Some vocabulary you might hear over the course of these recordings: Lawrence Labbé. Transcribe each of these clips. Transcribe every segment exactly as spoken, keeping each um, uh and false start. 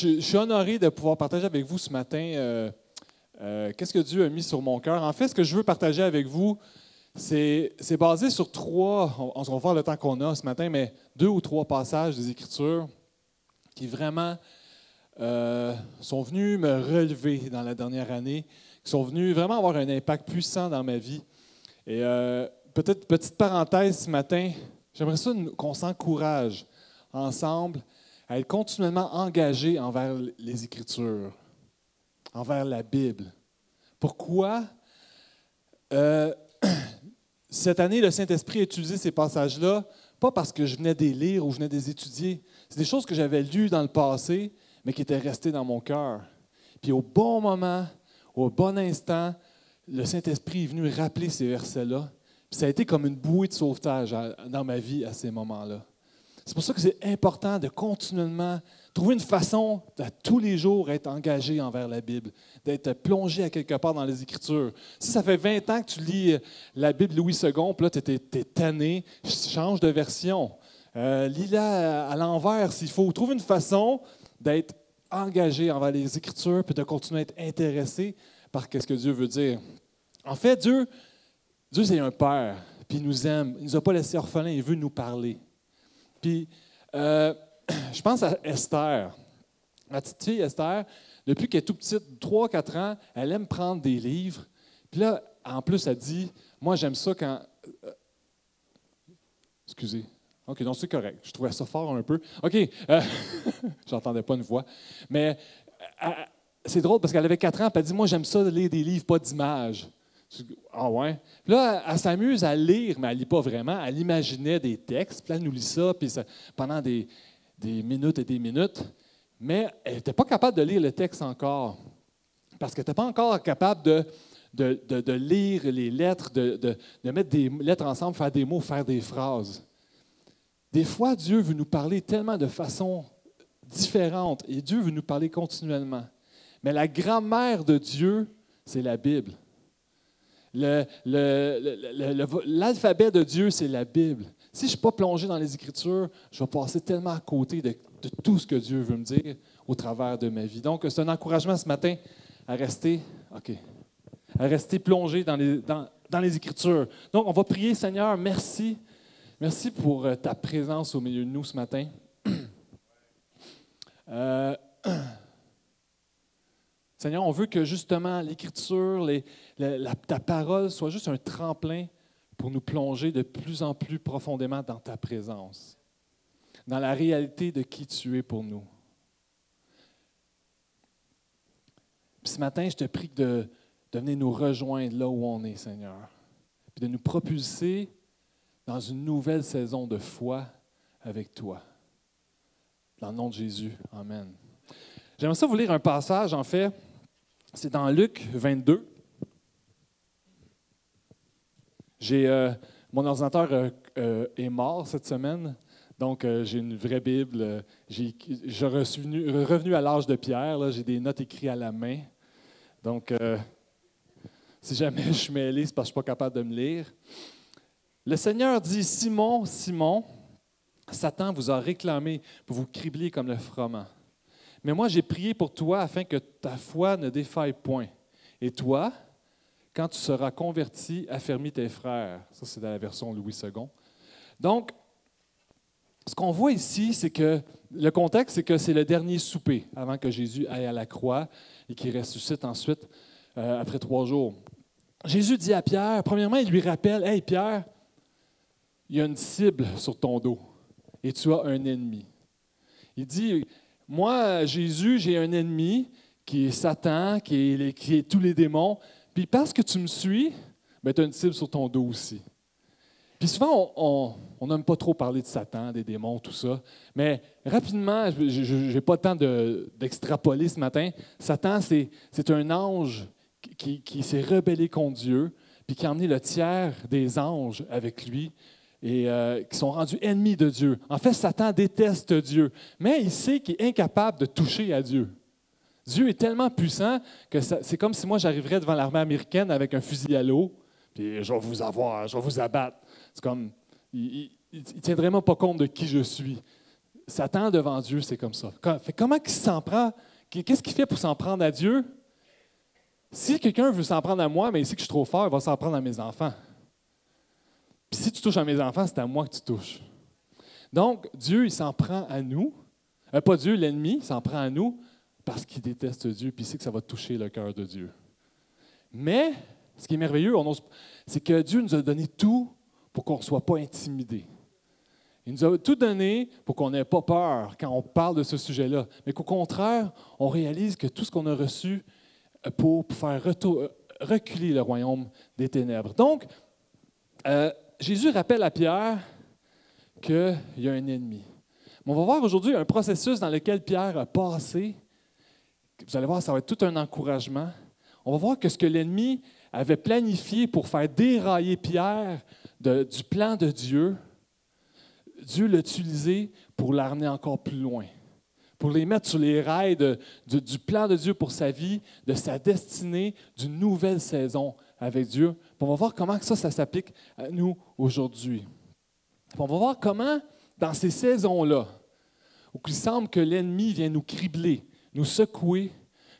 Je, je suis honoré de pouvoir partager avec vous ce matin euh, euh, qu'est-ce que Dieu a mis sur mon cœur. En fait, ce que je veux partager avec vous, c'est, c'est basé sur trois, on, on va voir le temps qu'on a ce matin, mais deux ou trois passages des Écritures qui vraiment euh, sont venus me relever dans la dernière année, qui sont venus vraiment avoir un impact puissant dans ma vie. Et euh, peut-être, petite parenthèse ce matin, j'aimerais ça qu'on s'encourage ensemble à être continuellement engagé envers les Écritures, envers la Bible. Pourquoi? Euh, cette année, le Saint-Esprit a utilisé ces passages-là, pas parce que je venais des lire ou je venais des étudier. C'est des choses que j'avais lues dans le passé, mais qui étaient restées dans mon cœur. Puis au bon moment, au bon instant, le Saint-Esprit est venu rappeler ces versets-là. Puis ça a été comme une bouée de sauvetage dans ma vie à ces moments-là. C'est pour ça que c'est important de continuellement trouver une façon de, à tous les jours, être engagé envers la Bible, d'être plongé à quelque part dans les Écritures. Si ça fait vingt ans que tu lis la Bible Louis deux, puis là, tu es tanné, change de version. Euh, lis-la à, à l'envers s'il faut. Trouve une façon d'être engagé envers les Écritures puis de continuer à être intéressé par ce que Dieu veut dire. En fait, Dieu, Dieu c'est un Père, puis il nous aime. Il ne nous a pas laissés orphelins, il veut nous parler. Puis, euh, je pense à Esther. Ma petite fille Esther, depuis qu'elle est toute petite, trois quatre ans, elle aime prendre des livres. Puis là, en plus, elle dit, moi, j'aime ça quand... Euh, excusez. OK, non, c'est correct. Je trouvais ça fort un peu. OK, euh, j'entendais pas une voix. Mais euh, c'est drôle parce qu'elle avait quatre ans, puis elle dit, moi, j'aime ça lire des livres, pas d'images. Ah ouais. Puis là, elle, elle s'amuse à lire, mais elle ne lit pas vraiment. Elle imaginait des textes, puis là, elle nous lit ça, puis ça, pendant des, des minutes et des minutes. Mais elle n'était pas capable de lire le texte encore, parce qu'elle n'était pas encore capable de, de, de, de lire les lettres, de, de, de mettre des lettres ensemble, faire des mots, faire des phrases. Des fois, Dieu veut nous parler tellement de façon différente, et Dieu veut nous parler continuellement. Mais la grammaire de Dieu, c'est la Bible. Le, le, le, le, le, l'alphabet de Dieu, c'est la Bible. Si je ne suis pas plongé dans les Écritures, je vais passer tellement à côté de, de tout ce que Dieu veut me dire au travers de ma vie. Donc, c'est un encouragement ce matin à rester, okay, à rester plongé dans les, dans, dans les Écritures. Donc, on va prier, Seigneur, merci. Merci pour ta présence au milieu de nous ce matin. Euh, Seigneur, on veut que justement l'Écriture, les, la, la, ta parole soit juste un tremplin pour nous plonger de plus en plus profondément dans ta présence, dans la réalité de qui tu es pour nous. Puis ce matin, je te prie de, de venir nous rejoindre là où on est, Seigneur, puis de nous propulser dans une nouvelle saison de foi avec toi. Dans le nom de Jésus, amen. J'aimerais ça vous lire un passage, en fait. C'est dans Luc vingt-deux. J'ai, euh, mon ordinateur euh, euh, est mort cette semaine, donc euh, j'ai une vraie Bible. Euh, j'ai, je suis revenu, revenu à l'âge de Pierre, là, j'ai des notes écrites à la main. Donc, euh, si jamais je suis mêlé, c'est parce que je ne suis pas capable de me lire. Le Seigneur dit, « Simon, Simon, Satan vous a réclamé pour vous cribler comme le froment. Mais moi, j'ai prié pour toi afin que ta foi ne défaille point. Et toi, quand tu seras converti, affermis tes frères. » Ça, c'est dans la version Louis deux. Donc, ce qu'on voit ici, c'est que le contexte, c'est que c'est le dernier souper avant que Jésus aille à la croix et qu'il ressuscite ensuite euh, après trois jours. Jésus dit à Pierre, premièrement, il lui rappelle, « Hey, Pierre, il y a une cible sur ton dos et tu as un ennemi. » Il dit... Moi, Jésus, j'ai un ennemi qui est Satan, qui est, les, qui est tous les démons. Puis parce que tu me suis, ben, tu as une cible sur ton dos aussi. Puis souvent, on n'aime pas trop parler de Satan, des démons, tout ça. Mais rapidement, je n'ai pas le temps de, d'extrapoler ce matin. Satan, c'est, c'est un ange qui, qui, qui s'est rebellé contre Dieu, puis qui a emmené le tiers des anges avec lui. Et euh, qui sont rendus ennemis de Dieu. En fait, Satan déteste Dieu, mais il sait qu'il est incapable de toucher à Dieu. Dieu est tellement puissant que ça, c'est comme si moi, j'arriverais devant l'armée américaine avec un fusil à l'eau, puis je vais vous avoir, je vais vous abattre. C'est comme, il ne tiendrait même pas compte de qui je suis. Satan devant Dieu, c'est comme ça. Comment il s'en prend? Qu'est-ce qu'il fait pour s'en prendre à Dieu? Si quelqu'un veut s'en prendre à moi, mais il sait que je suis trop fort, il va s'en prendre à mes enfants. Puis si tu touches à mes enfants, c'est à moi que tu touches. Donc, Dieu, il s'en prend à nous. Euh, pas Dieu, l'ennemi, il s'en prend à nous parce qu'il déteste Dieu, puis il sait que ça va toucher le cœur de Dieu. Mais, ce qui est merveilleux, on ose, c'est que Dieu nous a donné tout pour qu'on ne soit pas intimidés. Il nous a tout donné pour qu'on n'ait pas peur quand on parle de ce sujet-là, mais qu'au contraire, on réalise que tout ce qu'on a reçu pour faire retour, reculer le royaume des ténèbres. Donc, euh, Jésus rappelle à Pierre qu'il y a un ennemi. Mais on va voir aujourd'hui un processus dans lequel Pierre a passé. Vous allez voir, ça va être tout un encouragement. On va voir que ce que l'ennemi avait planifié pour faire dérailler Pierre de, du plan de Dieu, Dieu l'a utilisé pour l'amener encore plus loin, pour les mettre sur les rails de, du, du plan de Dieu pour sa vie, de sa destinée, d'une nouvelle saison avec Dieu. Puis on va voir comment ça, ça s'applique à nous aujourd'hui. Puis on va voir comment, dans ces saisons-là, où il semble que l'ennemi vient nous cribler, nous secouer,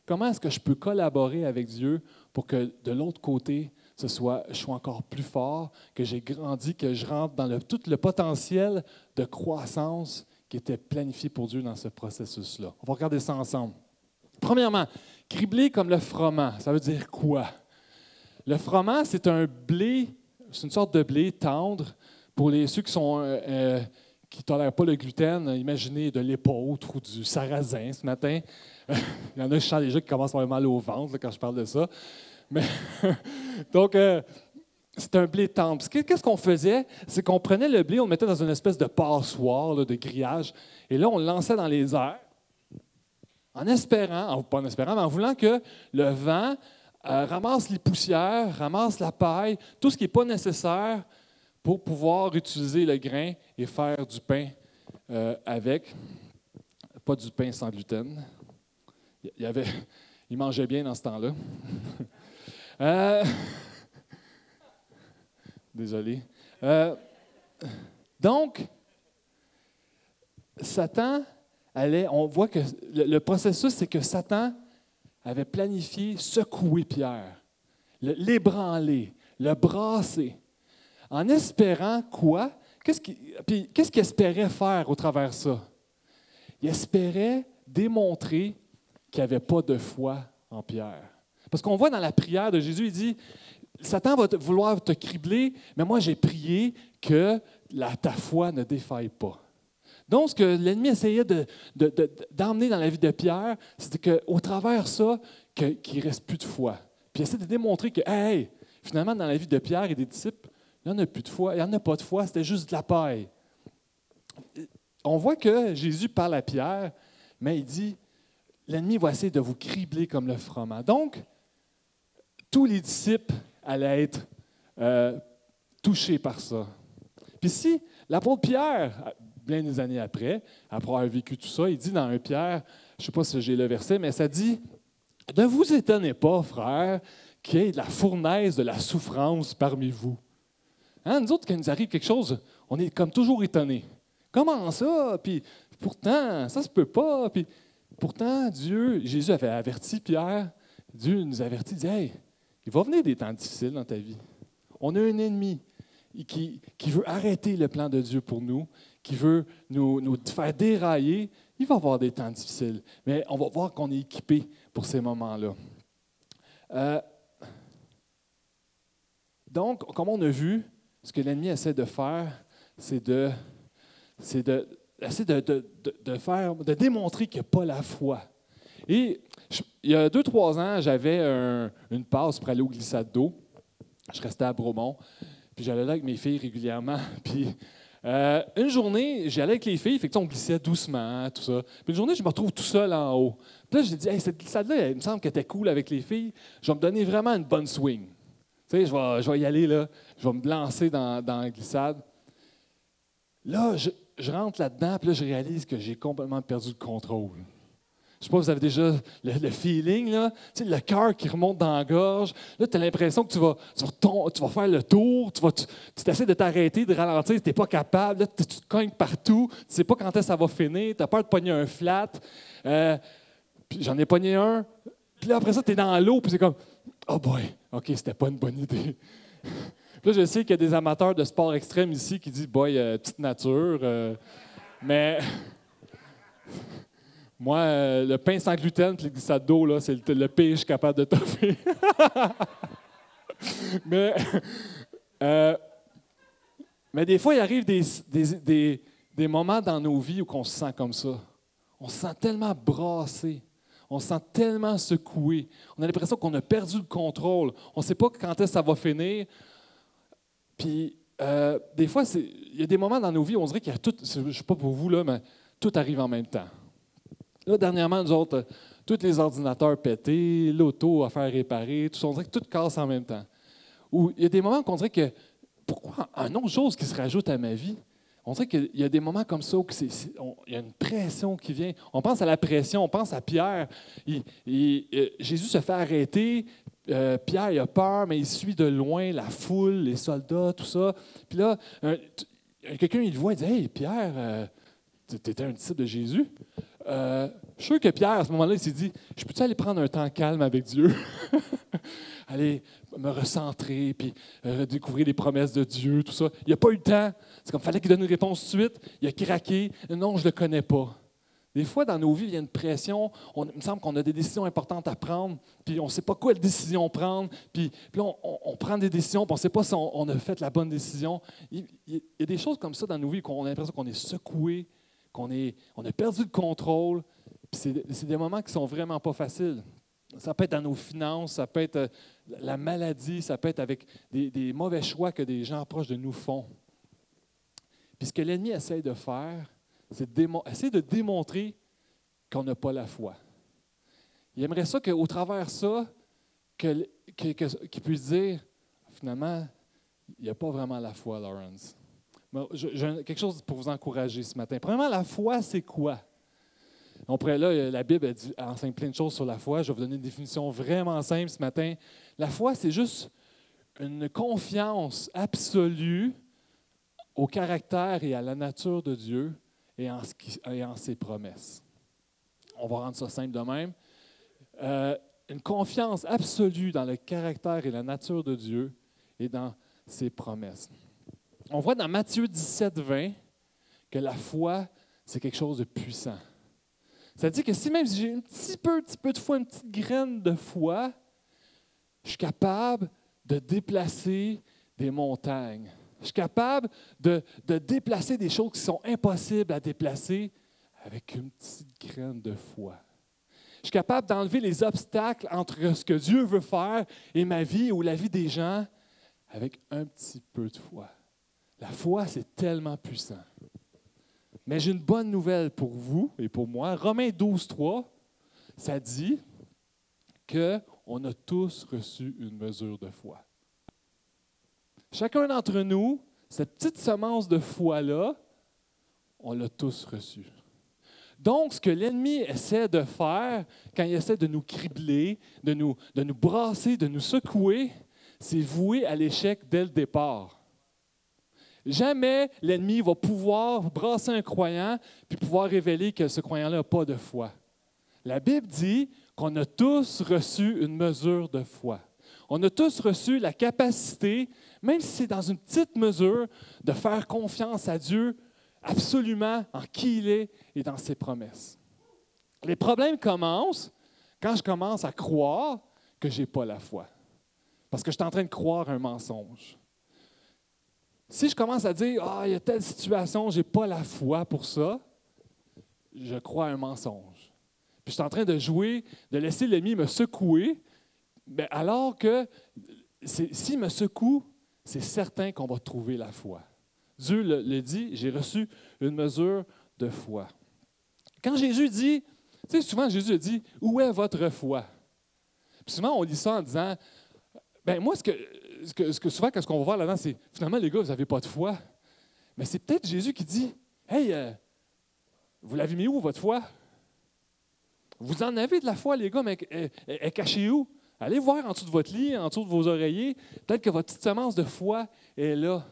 comment est-ce que je peux collaborer avec Dieu pour que de l'autre côté, ce soit, je sois encore plus fort, que j'ai grandi, que je rentre dans le, tout le potentiel de croissance qui était planifié pour Dieu dans ce processus-là. On va regarder ça ensemble. Premièrement, cribler comme le froment, ça veut dire quoi? Le froment, c'est un blé, c'est une sorte de blé tendre pour les, ceux qui sont... Euh, euh, qui ne tolèrent pas le gluten, imaginez de l'épeautre ou du sarrasin ce matin. Il y en a, je sens déjà qui commencent à avoir mal au ventre là, quand je parle de ça. Mais donc, euh, c'est un blé tendre. Qu'est-ce qu'on faisait? C'est qu'on prenait le blé, on le mettait dans une espèce de passoire, là, de grillage, et là, on le lançait dans les airs, en espérant, en, pas en espérant, mais en voulant que le vent euh, ramasse les poussières, ramasse la paille, tout ce qui n'est pas nécessaire, pour pouvoir utiliser le grain et faire du pain euh, avec. Pas du pain sans gluten. Il, avait, il mangeait bien dans ce temps-là. euh, désolé. Euh, donc, Satan allait... On voit que le, le processus, c'est que Satan avait planifié secouer Pierre, le, l'ébranler, le brasser. En espérant quoi? Qu'est-ce qu'il, puis qu'est-ce qu'il espérait faire au travers de ça? Il espérait démontrer qu'il n'y avait pas de foi en Pierre. Parce qu'on voit dans la prière de Jésus, il dit, « Satan va te, vouloir te cribler, mais moi j'ai prié que la, ta foi ne défaille pas. » Donc, ce que l'ennemi essayait de, de, de, d'emmener dans la vie de Pierre, c'était qu'au travers de ça, que, qu'il ne reste plus de foi. Puis il essaie de démontrer que, hey, finalement, dans la vie de Pierre et des disciples, il n'y en a plus de foi, il n'y en a pas de foi, c'était juste de la paille. On voit que Jésus parle à Pierre, mais il dit, l'ennemi va essayer de vous cribler comme le froment. Donc, tous les disciples allaient être euh, touchés par ça. Puis si l'apôtre Pierre, bien des années après, après avoir vécu tout ça, il dit dans un Pierre, je ne sais pas si j'ai le verset, mais ça dit, « Ne vous étonnez pas, frères, qu'il y ait de la fournaise de la souffrance parmi vous. » Hein, nous autres, quand il nous arrive quelque chose, on est comme toujours étonnés. Comment ça? Puis pourtant, ça se peut pas. Puis pourtant, Dieu, Jésus avait averti Pierre. Dieu nous avertit, il dit, hey, il va venir des temps difficiles dans ta vie. On a un ennemi qui, qui veut arrêter le plan de Dieu pour nous, qui veut nous, nous faire dérailler. Il va y avoir des temps difficiles. Mais on va voir qu'on est équipé pour ces moments-là. Euh, donc, comme on a vu, ce que l'ennemi essaie de faire, c'est de, c'est de, essaie de, de, de, de, faire, de démontrer qu'il n'y a pas la foi. Et je, il y a deux, trois ans, j'avais un, une passe pour aller aux glissades d'eau. Je restais à Bromont, puis j'allais là avec mes filles régulièrement. Puis euh, une journée, j'allais avec les filles, fait que, on glissait doucement, tout ça. Puis une journée, je me retrouve tout seul en haut. Puis là, j'ai dit, hey, cette glissade-là, il me semble qu'elle était cool avec les filles. Je vais me donner vraiment une bonne swing. Tu sais, je vais, je vais y aller, là. Je vais me lancer dans, dans la glissade. Là, je, je rentre là-dedans, puis là, je réalise que j'ai complètement perdu le contrôle. Je sais pas, vous avez déjà le, le feeling, là, tu sais, le cœur qui remonte dans la gorge. Là, tu as l'impression que tu vas, tu, vas tu vas faire le tour, tu vas, tu, tu t'essaies de t'arrêter, de ralentir, tu n'es pas capable. Là, tu te cognes partout, tu ne sais pas quand est-ce que ça va finir, tu as peur de pogner un flat. Euh, puis j'en ai pogné un. Puis là, après ça, tu es dans l'eau, puis c'est comme « Oh boy, OK, c'était pas une bonne idée. » Puis là, je sais qu'il y a des amateurs de sport extrême ici qui disent « Boy, euh, petite nature. Euh, » Mais... Moi, euh, le pain sans gluten et les glissades d'eau, là, c'est le, le pire je suis capable de toffer. mais, euh, mais des fois, il arrive des, des, des, des moments dans nos vies où on se sent comme ça. On se sent tellement brassé. On se sent tellement secoué. On a l'impression qu'on a perdu le contrôle. On ne sait pas quand est-ce que ça va finir. Puis, euh, des fois, il y a des moments dans nos vies où on dirait qu'il y a tout... Je ne sais pas pour vous, là, mais tout arrive en même temps. Là, dernièrement, nous autres, euh, tous les ordinateurs pétés, l'auto à faire réparer, tout ça, on dirait que tout casse en même temps. Ou il y a des moments qu'on dirait que, pourquoi une autre chose qui se rajoute à ma vie? On dirait qu'il y a des moments comme ça où c'est, c'est, on, il y a une pression qui vient. On pense à la pression, on pense à Pierre. Il, il, euh, Jésus se fait arrêter, euh, Pierre, il a peur, mais il suit de loin la foule, les soldats, tout ça. Puis là, un, quelqu'un, il le voit, il dit « Hey, Pierre, euh, t'étais un disciple de Jésus? » Euh, je suis sûr que Pierre, à ce moment-là, il s'est dit « Je peux-tu aller prendre un temps calme avec Dieu? Aller me recentrer, puis euh, découvrir les promesses de Dieu, tout ça. » Il n'a pas eu le temps. C'est comme, fallait qu'il donne une réponse tout de suite. Il a craqué. Non, je ne le connais pas. Des fois, dans nos vies, il y a une pression. On, il me semble qu'on a des décisions importantes à prendre, puis on ne sait pas quelle décision prendre. Puis, puis là, on, on, on prend des décisions, puis on ne sait pas si on, on a fait la bonne décision. Il, il, il y a des choses comme ça dans nos vies qu'on a l'impression qu'on est secoué, qu'on est, on a perdu le contrôle. Puis c'est, c'est des moments qui sont vraiment pas faciles. Ça peut être dans nos finances, ça peut être la maladie, ça peut être avec des, des mauvais choix que des gens proches de nous font. Puis ce que l'ennemi essaie de faire, c'est de démon- essayer de démontrer qu'on n'a pas la foi. Il aimerait ça qu'au travers de ça, que, que, que, qu'il puisse dire, finalement, il n'y a pas vraiment la foi, Lawrence. Bon, j'ai quelque chose pour vous encourager ce matin. Premièrement, la foi, c'est quoi? On pourrait, là, la Bible elle dit, elle enseigne plein de choses sur la foi. Je vais vous donner une définition vraiment simple ce matin. La foi, c'est juste une confiance absolue au caractère et à la nature de Dieu et en, ce qui, et en ses promesses. On va rendre ça simple de même. Euh, une confiance absolue dans le caractère et la nature de Dieu et dans ses promesses. On voit dans Matthieu dix-sept, vingt que la foi, c'est quelque chose de puissant. Ça dit que si même si j'ai un petit peu, un petit peu de foi, une petite graine de foi, je suis capable de déplacer des montagnes. Je suis capable de, de déplacer des choses qui sont impossibles à déplacer avec une petite graine de foi. Je suis capable d'enlever les obstacles entre ce que Dieu veut faire et ma vie ou la vie des gens avec un petit peu de foi. La foi, c'est tellement puissant. Mais j'ai une bonne nouvelle pour vous et pour moi. Romains douze, trois, ça dit qu'on a tous reçu une mesure de foi. Chacun d'entre nous, cette petite semence de foi-là, on l'a tous reçue. Donc, ce que l'ennemi essaie de faire, quand il essaie de nous cribler, de nous, de nous brasser, de nous secouer, c'est voué à l'échec dès le départ. Jamais l'ennemi va pouvoir brasser un croyant puis pouvoir révéler que ce croyant-là n'a pas de foi. La Bible dit qu'on a tous reçu une mesure de foi. On a tous reçu la capacité, même si c'est dans une petite mesure, de faire confiance à Dieu absolument en qui il est et dans ses promesses. Les problèmes commencent quand je commence à croire que je n'ai pas la foi, parce que je suis en train de croire un mensonge. Si je commence à dire « Ah, il y a telle situation, je n'ai pas la foi pour ça », je crois à un mensonge. Puis je suis en train de jouer, de laisser l'ennemi me secouer, mais alors que c'est, s'il me secoue, c'est certain qu'on va trouver la foi. Dieu le, le dit, j'ai reçu une mesure de foi. Quand Jésus dit, tu sais, souvent Jésus dit « Où est votre foi? » Puis souvent, on lit ça en disant « Ben moi, ce que... » Ce que, ce que souvent, ce qu'on va voir là-dedans, c'est « Finalement, les gars, vous n'avez pas de foi. » Mais c'est peut-être Jésus qui dit « Hey, euh, vous l'avez mis où, votre foi? » Vous en avez de la foi, les gars, mais cachez-vous. Allez voir en dessous de votre lit, en dessous de vos oreillers. Peut-être que votre petite semence de foi est là.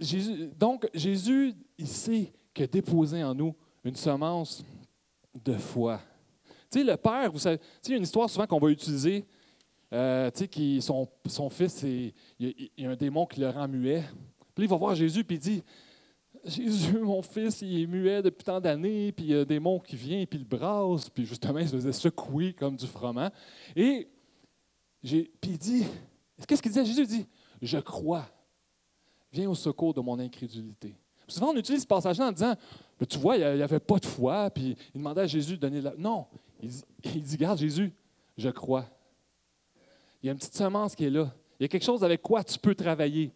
Jésus, donc, Jésus, il sait qu'il a déposé en nous une semence de foi. Tu sais, le Père, vous savez, tu sais, il y a une histoire souvent qu'on va utiliser, euh, tu sais, qui, son, son fils, il y, y a un démon qui le rend muet. Puis il va voir Jésus, puis il dit, « Jésus, mon fils, il est muet depuis tant d'années, puis il y a un démon qui vient, puis il le brasse, puis justement, il se faisait secouer comme du froment. » Et puis il dit, qu'est-ce qu'il dit à Jésus? Il dit, « Je crois. Viens au secours de mon incrédulité. » Souvent, on utilise ce passage-là en disant, « Tu vois, il n'y avait pas de foi, puis il demandait à Jésus de donner la... » Non, il dit, il dit, « Regarde, Jésus, je crois. » Il y a une petite semence qui est là. Il y a quelque chose avec quoi tu peux travailler.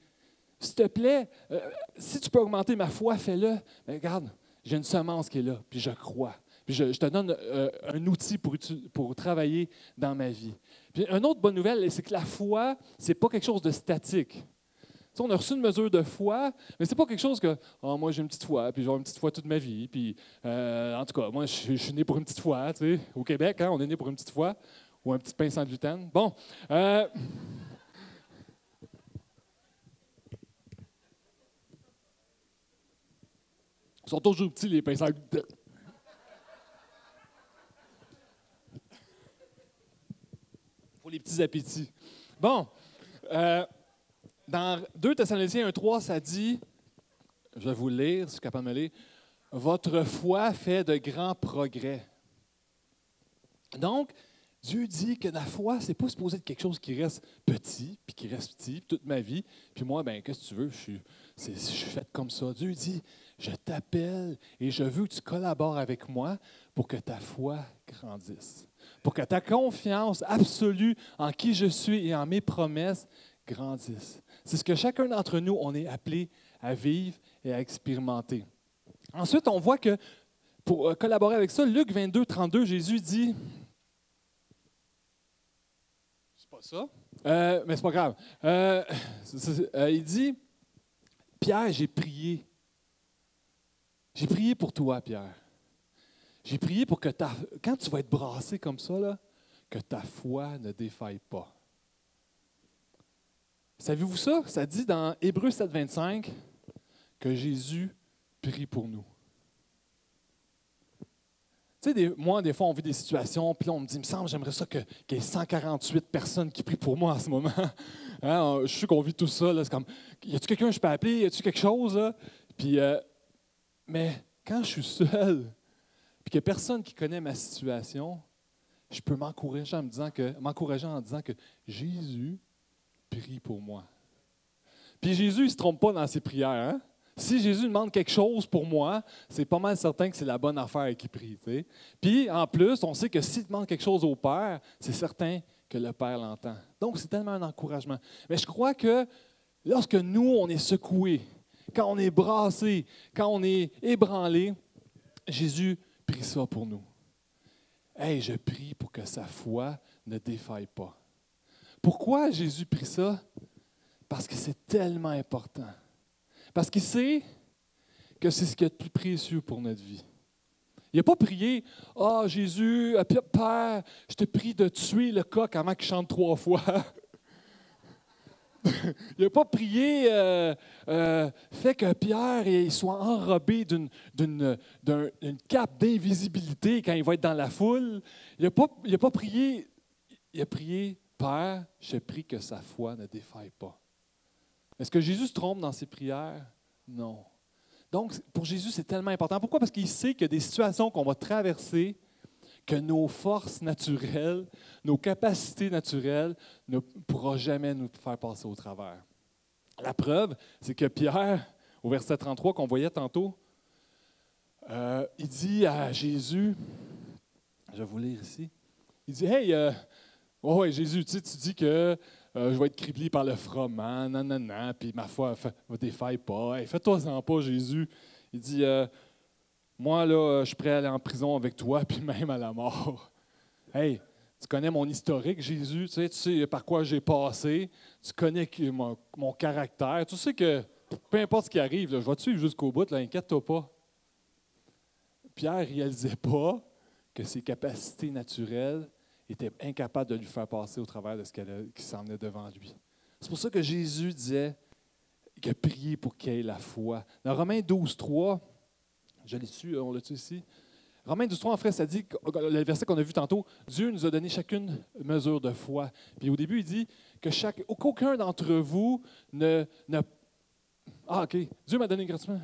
S'il te plaît, euh, si tu peux augmenter ma foi, fais-le. Mais regarde, j'ai une semence qui est là, puis je crois. Puis je, je te donne euh, un outil pour, pour travailler dans ma vie. » Puis une autre bonne nouvelle, c'est que la foi, ce n'est pas quelque chose de statique. On a reçu une mesure de foi, mais c'est pas quelque chose que oh, moi j'ai une petite foi, puis j'ai une petite foi toute ma vie, puis euh, en tout cas, moi je, je suis né pour une petite foi, tu sais. Au Québec, hein, on est né pour une petite foi, ou un petit pain sans gluten. Bon. Euh... Ils sont toujours petits, les pains sans gluten. Pour les petits appétits. Bon. Euh... Dans deux Thessaloniciens un trois, ça dit, je vais vous lire, si je suis capable de me lire, « Votre foi fait de grands progrès. » Donc, Dieu dit que la foi, c'est pas supposé être quelque chose qui reste petit, puis qui reste petit toute ma vie, puis moi, ben qu'est-ce que tu veux, je suis, je suis fait comme ça. Dieu dit, « Je t'appelle et je veux que tu collabores avec moi pour que ta foi grandisse, pour que ta confiance absolue en qui je suis et en mes promesses grandisse. » C'est ce que chacun d'entre nous, on est appelé à vivre et à expérimenter. Ensuite, on voit que, pour collaborer avec ça, Luc vingt-deux, trente-deux, Jésus dit... C'est pas ça? Euh, mais c'est pas grave. Euh, c'est, c'est, euh, il dit, « Pierre, j'ai prié. J'ai prié pour toi, Pierre. J'ai prié pour que ta... Quand tu vas être brassé comme ça, là, que ta foi ne défaille pas. » Savez-vous ça? Ça dit dans Hébreux sept, vingt-cinq que Jésus prie pour nous. Tu sais, des, moi, des fois, on vit des situations, puis là, on me dit, il me semble, j'aimerais ça que, qu'il y ait cent quarante-huit personnes qui prient pour moi en ce moment. Hein? Je suis qu'on vit tout ça, là, c'est comme, y a-tu quelqu'un que je peux appeler? Y a-tu quelque chose? Là? Puis, euh, mais quand je suis seul, puis qu'il n'y a personne qui connaît ma situation, je peux m'encourager en me disant que, m'encourager en disant que Jésus prie pour moi. Puis Jésus, il ne se trompe pas dans ses prières. Hein? Si Jésus demande quelque chose pour moi, c'est pas mal certain que c'est la bonne affaire qu'il prie. T'sais? Puis en plus, on sait que s'il demande quelque chose au Père, c'est certain que le Père l'entend. Donc, c'est tellement un encouragement. Mais je crois que lorsque nous, on est secoués, quand on est brassés, quand on est ébranlés, Jésus prie ça pour nous. « Hey, je prie pour que sa foi ne défaille pas. » Pourquoi Jésus prie ça? Parce que c'est tellement important. Parce qu'il sait que c'est ce qu'il y a de plus précieux pour notre vie. Il n'a pas prié, « Ah, oh, Jésus, Père, je te prie de tuer le coq avant qu'il chante trois fois. » Il n'a pas prié, euh, euh, « Fais que Pierre il soit enrobé d'une, d'une, d'un, d'une cape d'invisibilité quand il va être dans la foule. » Il n'a pas, il n'a pas prié, il a prié, « Père, je prie que sa foi ne défaille pas. » Est-ce que Jésus se trompe dans ses prières? Non. Donc, pour Jésus, c'est tellement important. Pourquoi? Parce qu'il sait qu'il y a des situations qu'on va traverser, que nos forces naturelles, nos capacités naturelles ne pourront jamais nous faire passer au travers. La preuve, c'est que Pierre, au verset trente-trois qu'on voyait tantôt, euh, il dit à Jésus, je vais vous lire ici, il dit « Hey, euh, oh, oui, Jésus, tu, sais, tu dis que euh, je vais être criblé par le froment, nanana, puis ma foi ne défaille pas. Hey, fais-toi-en pas, Jésus. » Il dit, euh, moi, là, je suis prêt à aller en prison avec toi, puis même à la mort. Hey, tu connais mon historique, Jésus, tu sais, tu sais par quoi j'ai passé, tu connais mon, mon caractère, tu sais que peu importe ce qui arrive, là, je vais te suivre jusqu'au bout, là, inquiète-toi pas. Pierre ne réalisait pas que ses capacités naturelles étaient incapables de lui faire passer au travers de ce qu'elle, qui s'en venait devant lui. C'est pour ça que Jésus disait qu'il a prié pour qu'il ait la foi. Dans Romains douze, trois, je l'ai su, on l'a tu ici. Romains douze, trois, en fait, ça dit, le verset qu'on a vu tantôt, Dieu nous a donné chacune mesure de foi. Puis au début, il dit que chaque, qu'aucun d'entre vous ne, ne. Ah, OK. Dieu m'a donné gratuitement.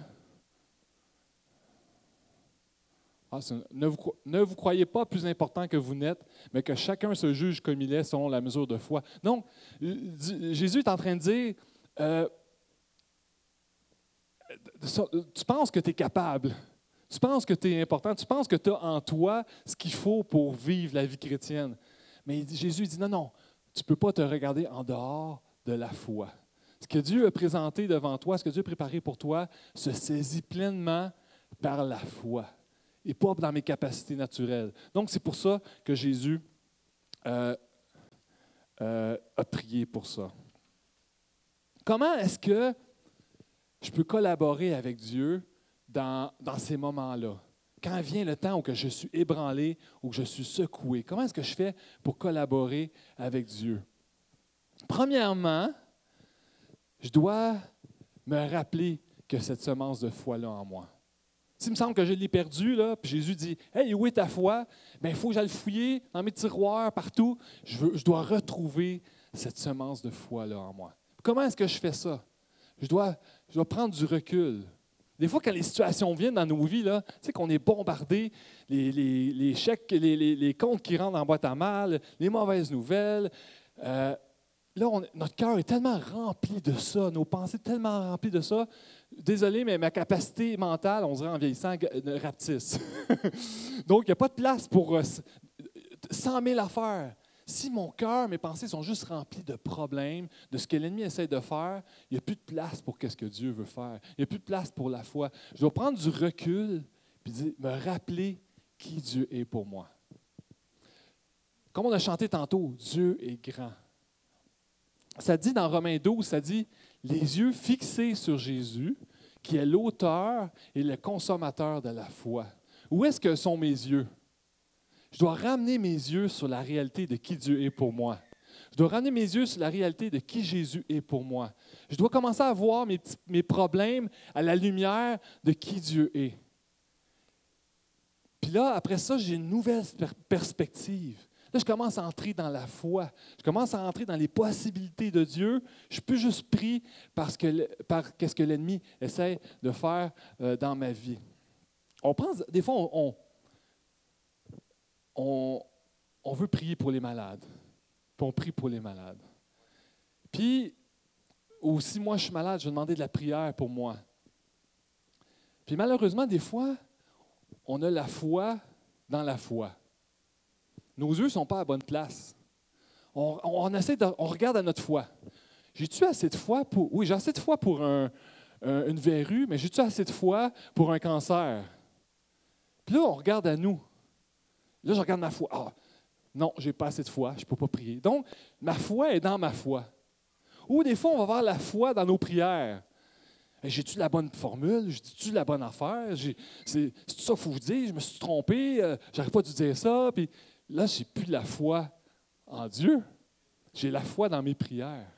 Ah, ne, vous, ne vous croyez pas plus important que vous n'êtes, mais que chacun se juge comme il est selon la mesure de foi. Donc, Jésus est en train de dire euh, tu penses que tu es capable. Tu penses que tu es important, tu penses que tu as en toi ce qu'il faut pour vivre la vie chrétienne. Mais Jésus dit non, non, tu ne peux pas te regarder en dehors de la foi. Ce que Dieu a présenté devant toi, ce que Dieu a préparé pour toi, se saisit pleinement par la foi et pas dans mes capacités naturelles. Donc, c'est pour ça que Jésus euh, euh, a prié pour ça. Comment est-ce que je peux collaborer avec Dieu Dans, dans ces moments-là? Quand vient le temps où que je suis ébranlé, où je suis secoué, comment est-ce que je fais pour collaborer avec Dieu? Premièrement, je dois me rappeler que cette semence de foi-là en moi. S'il me semble que je l'ai perdue, là, puis Jésus dit « Hey, où est ta foi? » Bien, il faut que j'aille fouiller dans mes tiroirs, partout. Je, veux, je dois retrouver cette semence de foi-là en moi. Comment est-ce que je fais ça? Je dois, je dois prendre du recul. Des fois, quand les situations viennent dans nos vies, là, tu sais qu'on est bombardé, les, les, les chèques, les, les, les comptes qui rentrent en boîte à mal, les mauvaises nouvelles. Euh, là, on, notre cœur est tellement rempli de ça, nos pensées tellement remplies de ça. Désolé, mais ma capacité mentale, on dirait en vieillissant, rapetisse. Donc, il n'y a pas de place pour euh, cent mille affaires. Si mon cœur, mes pensées sont juste remplies de problèmes, de ce que l'ennemi essaie de faire, il n'y a plus de place pour ce que Dieu veut faire. Il n'y a plus de place pour la foi. Je dois prendre du recul et me rappeler qui Dieu est pour moi. Comme on a chanté tantôt, Dieu est grand. Ça dit dans Romains douze, ça dit « Les yeux fixés sur Jésus, qui est l'auteur et le consommateur de la foi. » Où est-ce que sont mes yeux? Je dois ramener mes yeux sur la réalité de qui Dieu est pour moi. Je dois ramener mes yeux sur la réalité de qui Jésus est pour moi. Je dois commencer à voir mes, petits, mes problèmes à la lumière de qui Dieu est. Puis là, après ça, j'ai une nouvelle perspective. Là, je commence à entrer dans la foi. Je commence à entrer dans les possibilités de Dieu. Je ne suis plus juste pris par ce que, par ce que l'ennemi essaie de faire euh, dans ma vie. On prend, des fois, on... on On, on veut prier pour les malades. Puis on prie pour les malades. Puis, ou si moi je suis malade, je vais demander de la prière pour moi. Puis malheureusement, des fois, on a la foi dans la foi. Nos yeux ne sont pas à la bonne place. On, on, on, essaie de, on regarde à notre foi. J'ai-tu assez de foi pour... Oui, j'ai assez de foi pour un, un, une verrue, mais j'ai-tu assez de foi pour un cancer? Puis là, on regarde à nous. Là, je regarde ma foi. Ah, non, je n'ai pas assez de foi, je ne peux pas prier. Donc, ma foi est dans ma foi. Ou des fois, on va voir la foi dans nos prières. J'ai-tu la bonne formule? J'ai-tu la bonne affaire? J'ai, c'est, c'est tout ça qu'il faut que je dise? Je me suis trompé, euh, je n'arrive pas à dire ça. Puis là, je n'ai plus la foi en Dieu. J'ai la foi dans mes prières.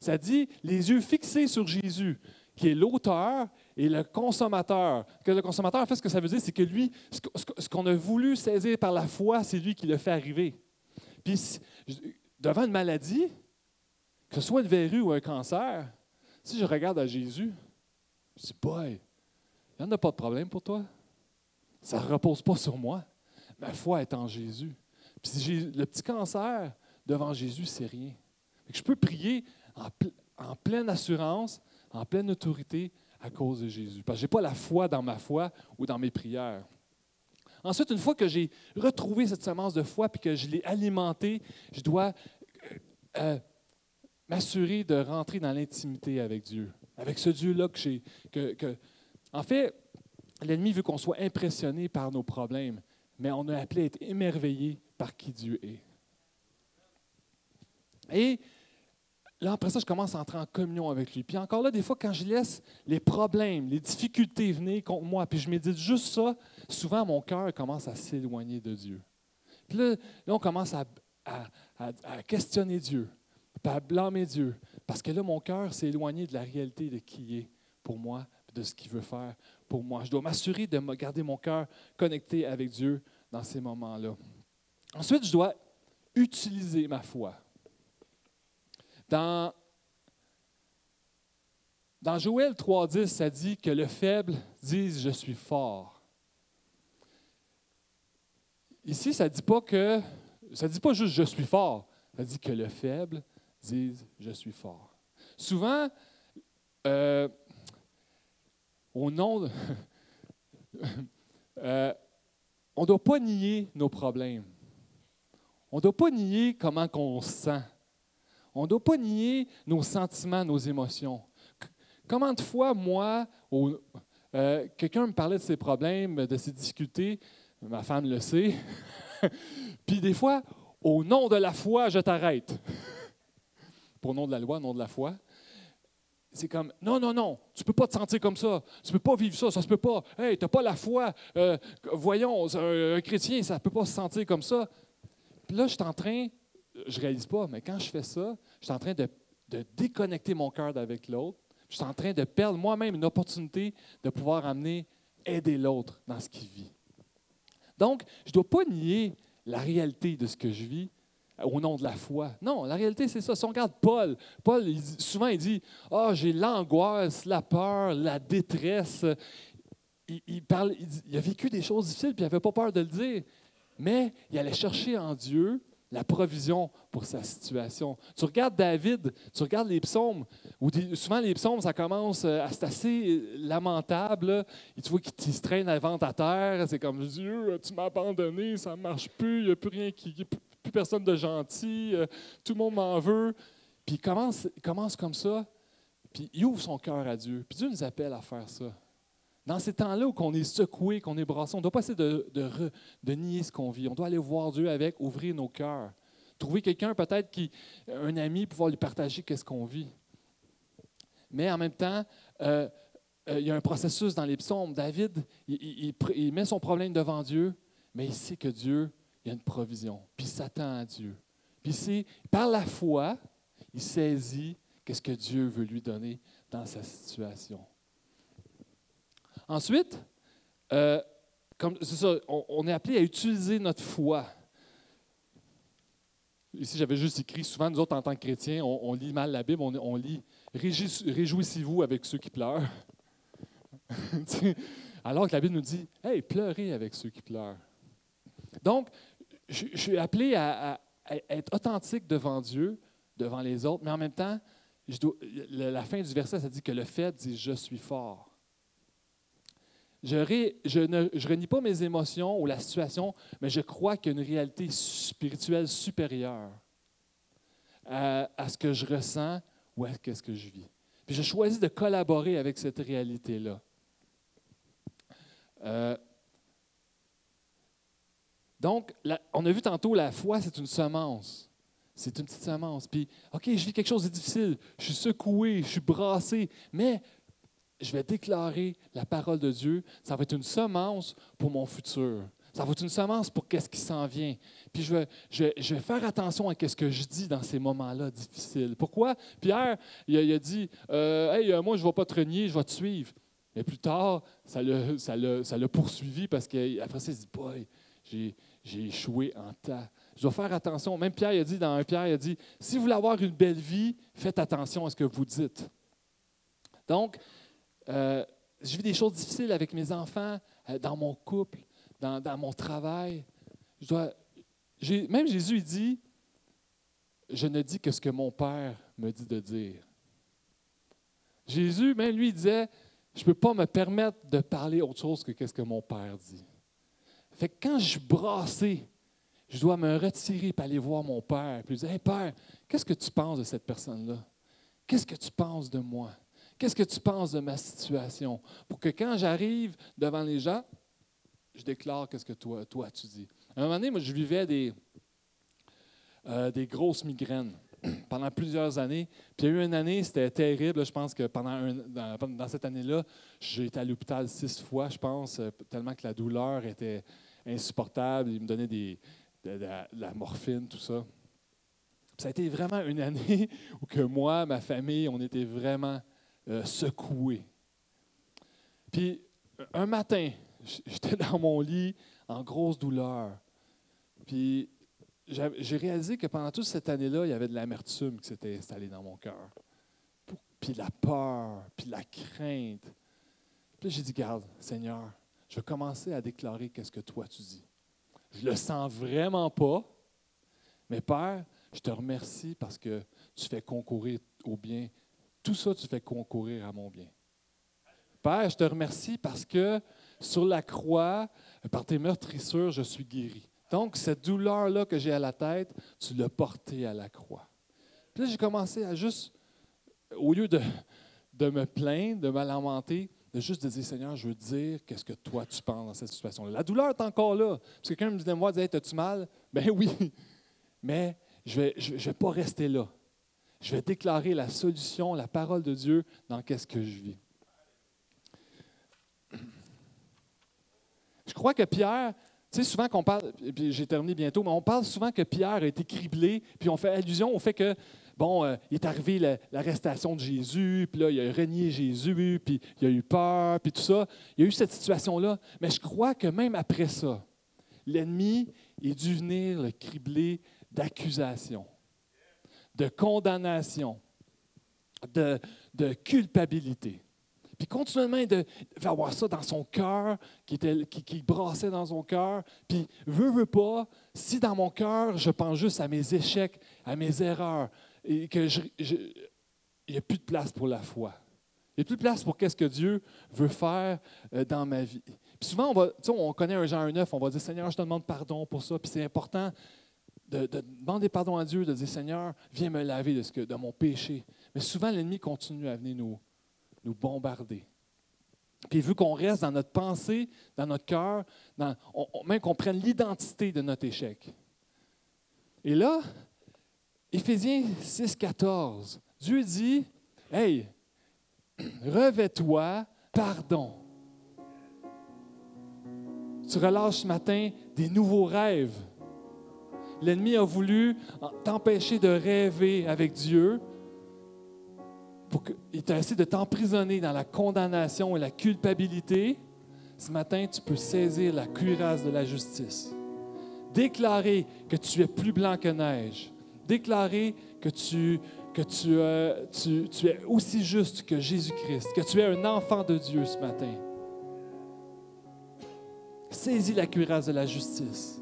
Ça dit, les yeux fixés sur Jésus, qui est l'auteur et le consommateur. Que le consommateur, en fait, ce que ça veut dire, c'est que lui, ce qu'on a voulu saisir par la foi, c'est lui qui l'a fait arriver. Puis, devant une maladie, que ce soit une verrue ou un cancer, si je regarde à Jésus, je dis, boy, il n'y en a pas de problème pour toi. Ça ne repose pas sur moi. Ma foi est en Jésus. Puis, le petit cancer, devant Jésus, c'est rien. Je peux prier en, en pleine assurance, en pleine autorité à cause de Jésus. Parce que je n'ai pas la foi dans ma foi ou dans mes prières. Ensuite, une fois que j'ai retrouvé cette semence de foi et que je l'ai alimentée, je dois euh, m'assurer de rentrer dans l'intimité avec Dieu, avec ce Dieu-là que j'ai... Que, que... En fait, l'ennemi veut qu'on soit impressionné par nos problèmes, mais on est appelé à être émerveillé par qui Dieu est. Et là, après ça, je commence à entrer en communion avec lui. Puis encore là, des fois, quand je laisse les problèmes, les difficultés venir contre moi, puis je médite juste ça, souvent, mon cœur commence à s'éloigner de Dieu. Puis là, là on commence à, à, à, à questionner Dieu, puis à blâmer Dieu, parce que là, mon cœur s'est éloigné de la réalité de qui il est pour moi, de ce qu'il veut faire pour moi. Je dois m'assurer de garder mon cœur connecté avec Dieu dans ces moments-là. Ensuite, je dois utiliser ma foi. Dans, dans Joël trois dix, ça dit que le faible dise « je suis fort ». Ici, ça ne dit pas que, ça dit pas juste « je suis fort », ça dit que le faible dise « je suis fort ». Souvent, euh, au nom de, euh, on ne doit pas nier nos problèmes. On ne doit pas nier comment on se sent. On ne doit pas nier nos sentiments, nos émotions. Comment de fois, moi, euh, quelqu'un me parlait de ses problèmes, de ses difficultés, ma femme le sait, puis des fois, au nom de la foi, je t'arrête. Pour nom de la loi, nom de la foi. C'est comme, non, non, non, tu ne peux pas te sentir comme ça, tu ne peux pas vivre ça, ça ne se peut pas. Hey, tu n'as pas la foi, euh, voyons, un, un chrétien, ça ne peut pas se sentir comme ça. Puis là, je suis en train... Je ne réalise pas, mais quand je fais ça, je suis en train de, de déconnecter mon cœur d'avec l'autre. Je suis en train de perdre moi-même une opportunité de pouvoir amener, aider l'autre dans ce qu'il vit. Donc, je ne dois pas nier la réalité de ce que je vis au nom de la foi. Non, la réalité, c'est ça. Si on regarde Paul, Paul, il, souvent, il dit « Ah, oh, j'ai l'angoisse, la peur, la détresse. » Il, il, parle, il, dit, il a vécu des choses difficiles, puis il n'avait pas peur de le dire. Mais il allait chercher en Dieu la provision pour sa situation. Tu regardes David, tu regardes les psaumes, où souvent les psaumes, ça commence à c'est assez lamentable, là, et tu vois qu'il se traîne la vente à terre, c'est comme « Dieu, tu m'as abandonné, ça ne marche plus, il n'y a plus rien, qui, plus personne de gentil, tout le monde m'en veut. » Puis il commence, il commence comme ça, puis il ouvre son cœur à Dieu. Puis Dieu nous appelle à faire ça. Dans ces temps-là où on est secoué, qu'on est brassé, on ne doit pas essayer de, de, re, de nier ce qu'on vit. On doit aller voir Dieu avec, ouvrir nos cœurs. Trouver quelqu'un, peut-être, qui, un ami, pouvoir lui partager qu'est-ce qu'on vit. Mais en même temps, euh, euh, il y a un processus dans les psaumes. David, il, il, il, il met son problème devant Dieu, mais il sait que Dieu, il y a une provision. Puis il s'attend à Dieu. Puis il sait, par la foi, il saisit qu'est-ce que Dieu veut lui donner dans sa situation. Ensuite, euh, comme, c'est ça, on, on est appelé à utiliser notre foi. Ici, j'avais juste écrit, souvent, nous autres, en tant que chrétiens, on, on lit mal la Bible, on, on lit « Réjouissez-vous avec ceux qui pleurent ». Alors que la Bible nous dit « Hey, pleurez avec ceux qui pleurent ». Donc, je, je suis appelé à, à, à être authentique devant Dieu, devant les autres, mais en même temps, je dois, la fin du verset, ça dit que le faible dit « Je suis fort ». Je, ré, je, ne, je renie pas mes émotions ou la situation, mais je crois qu'il y a une réalité spirituelle supérieure à, à ce que je ressens ou à ce que je vis. Puis je choisis de collaborer avec cette réalité-là. Euh, donc, la, on a vu tantôt, la foi, c'est une semence. C'est une petite semence. Puis, OK, je vis quelque chose de difficile, je suis secoué, je suis brassé, mais... je vais déclarer la parole de Dieu. Ça va être une semence pour mon futur. Ça va être une semence pour qu'est-ce qui s'en vient. Puis je vais, je vais, je vais faire attention à ce que je dis dans ces moments-là difficiles. Pourquoi? Pierre, il a, il a dit euh, « Hey, moi, je ne vais pas te renier, je vais te suivre. » Mais plus tard, ça l'a, ça l'a, ça l'a poursuivi parce qu'après ça, il se dit « Boy, j'ai, j'ai échoué en tas. » Je dois faire attention. Même Pierre, il a dit dans un Pierre, il a dit « Si vous voulez avoir une belle vie, faites attention à ce que vous dites. » Donc, Euh, je vis des choses difficiles avec mes enfants, euh, dans mon couple, dans, dans mon travail. Je dois, j'ai, même Jésus il dit, je ne dis que ce que mon Père me dit de dire. Jésus, même lui, il disait, je ne peux pas me permettre de parler autre chose que ce que mon Père dit. Fait que quand je suis brassé, je dois me retirer et aller voir mon Père. Puis lui dire, hey, Père, qu'est-ce que tu penses de cette personne-là? Qu'est-ce que tu penses de moi? Qu'est-ce que tu penses de ma situation? Pour que quand j'arrive devant les gens, je déclare qu'est-ce que toi, toi tu dis. À un moment donné, moi, je vivais des, euh, des grosses migraines. pendant plusieurs années. Puis il y a eu une année, c'était terrible. Je pense que pendant un, dans, dans cette année-là, j'ai été à l'hôpital six fois, je pense, tellement que la douleur était insupportable. Ils me donnaient des, de, de, de la morphine, tout ça. Puis ça a été vraiment une année où que moi, ma famille, on était vraiment euh, secoués. Puis un matin, j'étais dans mon lit en grosse douleur. Puis j'ai réalisé que pendant toute cette année-là, il y avait de l'amertume qui s'était installée dans mon cœur. Puis la peur, puis la crainte. Puis j'ai dit, garde, Seigneur, je vais commencer à déclarer qu'est-ce que toi tu dis. Je le sens vraiment pas, mais Père, je te remercie parce que tu fais concourir au bien. Tout ça, tu fais concourir à mon bien. Père, je te remercie parce que sur la croix, par tes meurtrissures, je suis guéri. Donc, cette douleur-là que j'ai à la tête, tu l'as portée à la croix. Puis là, j'ai commencé à juste, au lieu de, de me plaindre, de me lamenter, de juste dire, Seigneur, je veux dire qu'est-ce que toi, tu penses dans cette situation-là. La douleur est encore là. Parce que quelqu'un me disait, moi, hey, t'as-tu mal? Ben oui, mais je ne vais, je, je vais pas rester là. Je vais déclarer la solution, la parole de Dieu dans qu'est-ce que je vis. Je crois que Pierre... Tu sais, souvent qu'on parle, puis j'ai terminé bientôt, mais on parle souvent que Pierre a été criblé, puis on fait allusion au fait que, bon, euh, il est arrivé l'arrestation de Jésus, puis là, il a renié Jésus, puis il a eu peur, puis tout ça. Il y a eu cette situation-là. Mais je crois que même après ça, l'ennemi est dû venir le cribler d'accusation, de condamnation, de, de culpabilité. Puis continuellement, il devait avoir ça dans son cœur, qui, qui, qui brassait dans son cœur. Puis, veux, veux pas, si dans mon cœur, je pense juste à mes échecs, à mes erreurs, et que je, je, il n'y a plus de place pour la foi. Il n'y a plus de place pour qu'est-ce que Dieu veut faire dans ma vie. Puis souvent, on, va, on connaît un Jean un neuf, on va dire, Seigneur, je te demande pardon pour ça. Puis c'est important de, de demander pardon à Dieu, de dire, Seigneur, viens me laver de, ce que, de mon péché. Mais souvent, l'ennemi continue à venir nous... nous bombarder. Puis vu qu'on reste dans notre pensée, dans notre cœur, dans, on, on, même qu'on prenne l'identité de notre échec. Et là, Éphésiens six, quatorze, Dieu dit, « Hey, revêt-toi, pardon. » Tu relâches ce matin des nouveaux rêves. L'ennemi a voulu t'empêcher de rêver avec Dieu. Pour que, il t'a essayé de t'emprisonner dans la condamnation et la culpabilité. Ce matin, tu peux saisir la cuirasse de la justice. Déclarer que tu es plus blanc que neige. Déclarer que tu, que tu, euh, tu, tu es aussi juste que Jésus-Christ, que tu es un enfant de Dieu ce matin. Saisis la cuirasse de la justice.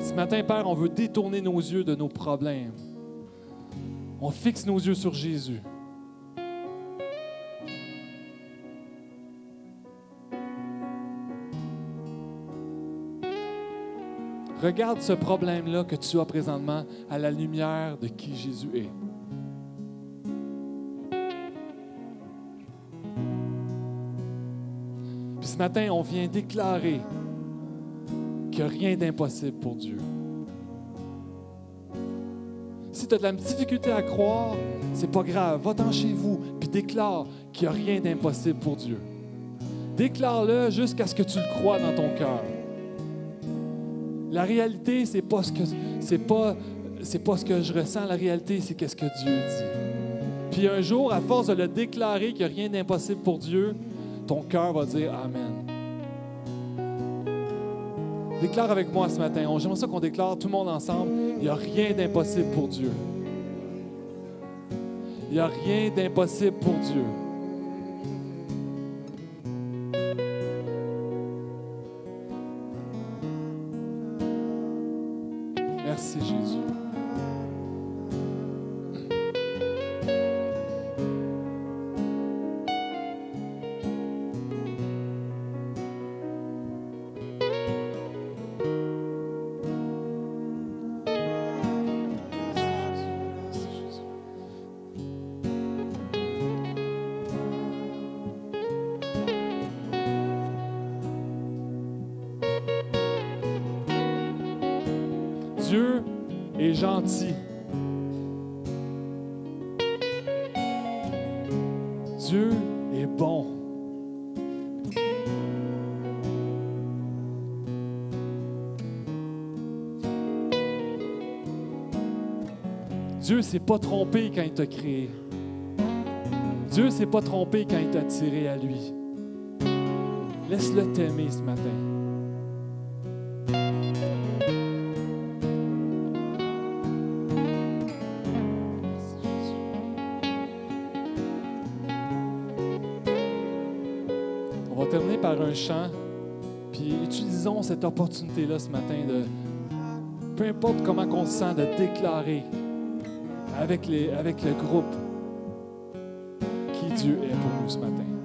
Ce matin, Père, on veut détourner nos yeux de nos problèmes. On fixe nos yeux sur Jésus. Regarde ce problème-là que tu as présentement à la lumière de qui Jésus est. Puis ce matin, on vient déclarer qu'il n'y a rien d'impossible pour Dieu. Si tu as de la difficulté à croire, c'est pas grave. Va-t'en chez vous puis déclare qu'il n'y a rien d'impossible pour Dieu. Déclare-le jusqu'à ce que tu le crois dans ton cœur. La réalité, c'est pas ce que c'est pas c'est pas ce que je ressens. La réalité, c'est qu'est-ce que Dieu dit. Puis un jour, à force de le déclarer qu'il n'y a rien d'impossible pour Dieu, ton cœur va dire Amen. Déclare avec moi ce matin. J'aimerais ça qu'on déclare tout le monde ensemble. Il n'y a rien d'impossible pour Dieu. Il n'y a rien d'impossible pour Dieu. Merci Jésus. et gentil. Dieu est bon. Dieu ne s'est pas trompé quand il t'a créé. Dieu ne s'est pas trompé quand il t'a attiré à lui. Laisse-le t'aimer ce matin. On va terminer par un chant, puis utilisons cette opportunité-là ce matin de, peu importe comment on se sent, de déclarer avec, les, avec le groupe qui Dieu est pour nous ce matin.